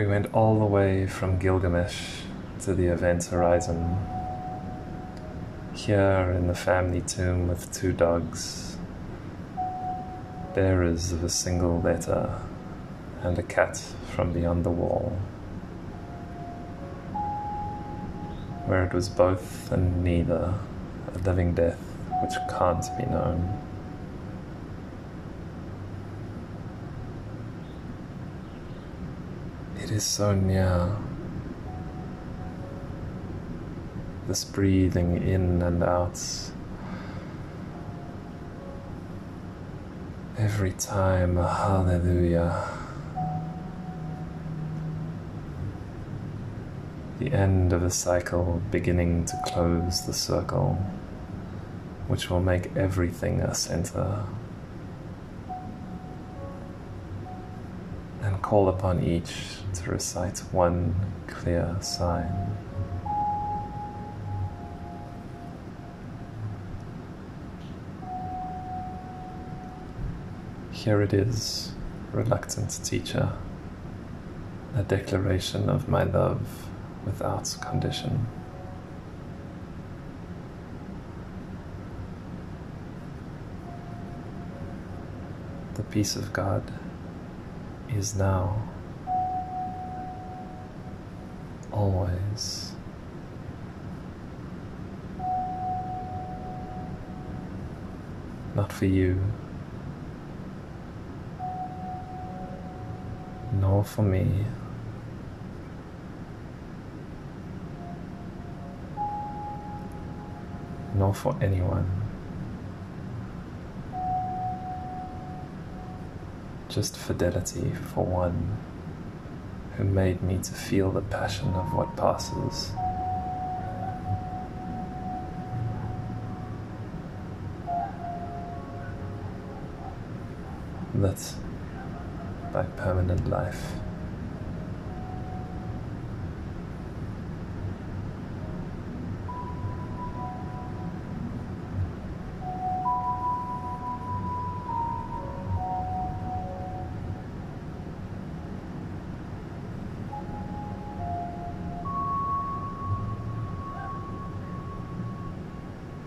We went all the way from Gilgamesh to the event horizon, here in the family tomb with two dogs, bearers of a single letter, and a cat from beyond the wall, where it was both and neither, a living death which can't be known. It is so near. This breathing in and out. Every time a hallelujah. The end of a cycle beginning to close the circle, which will make everything a center, and call upon each to recite one clear sign. Here it is, reluctant teacher, a declaration of my love without condition. The peace of God is now, always. Not for you, nor for me, nor for anyone, just fidelity for one who made me to feel the passion of what passes. That's by permanent life.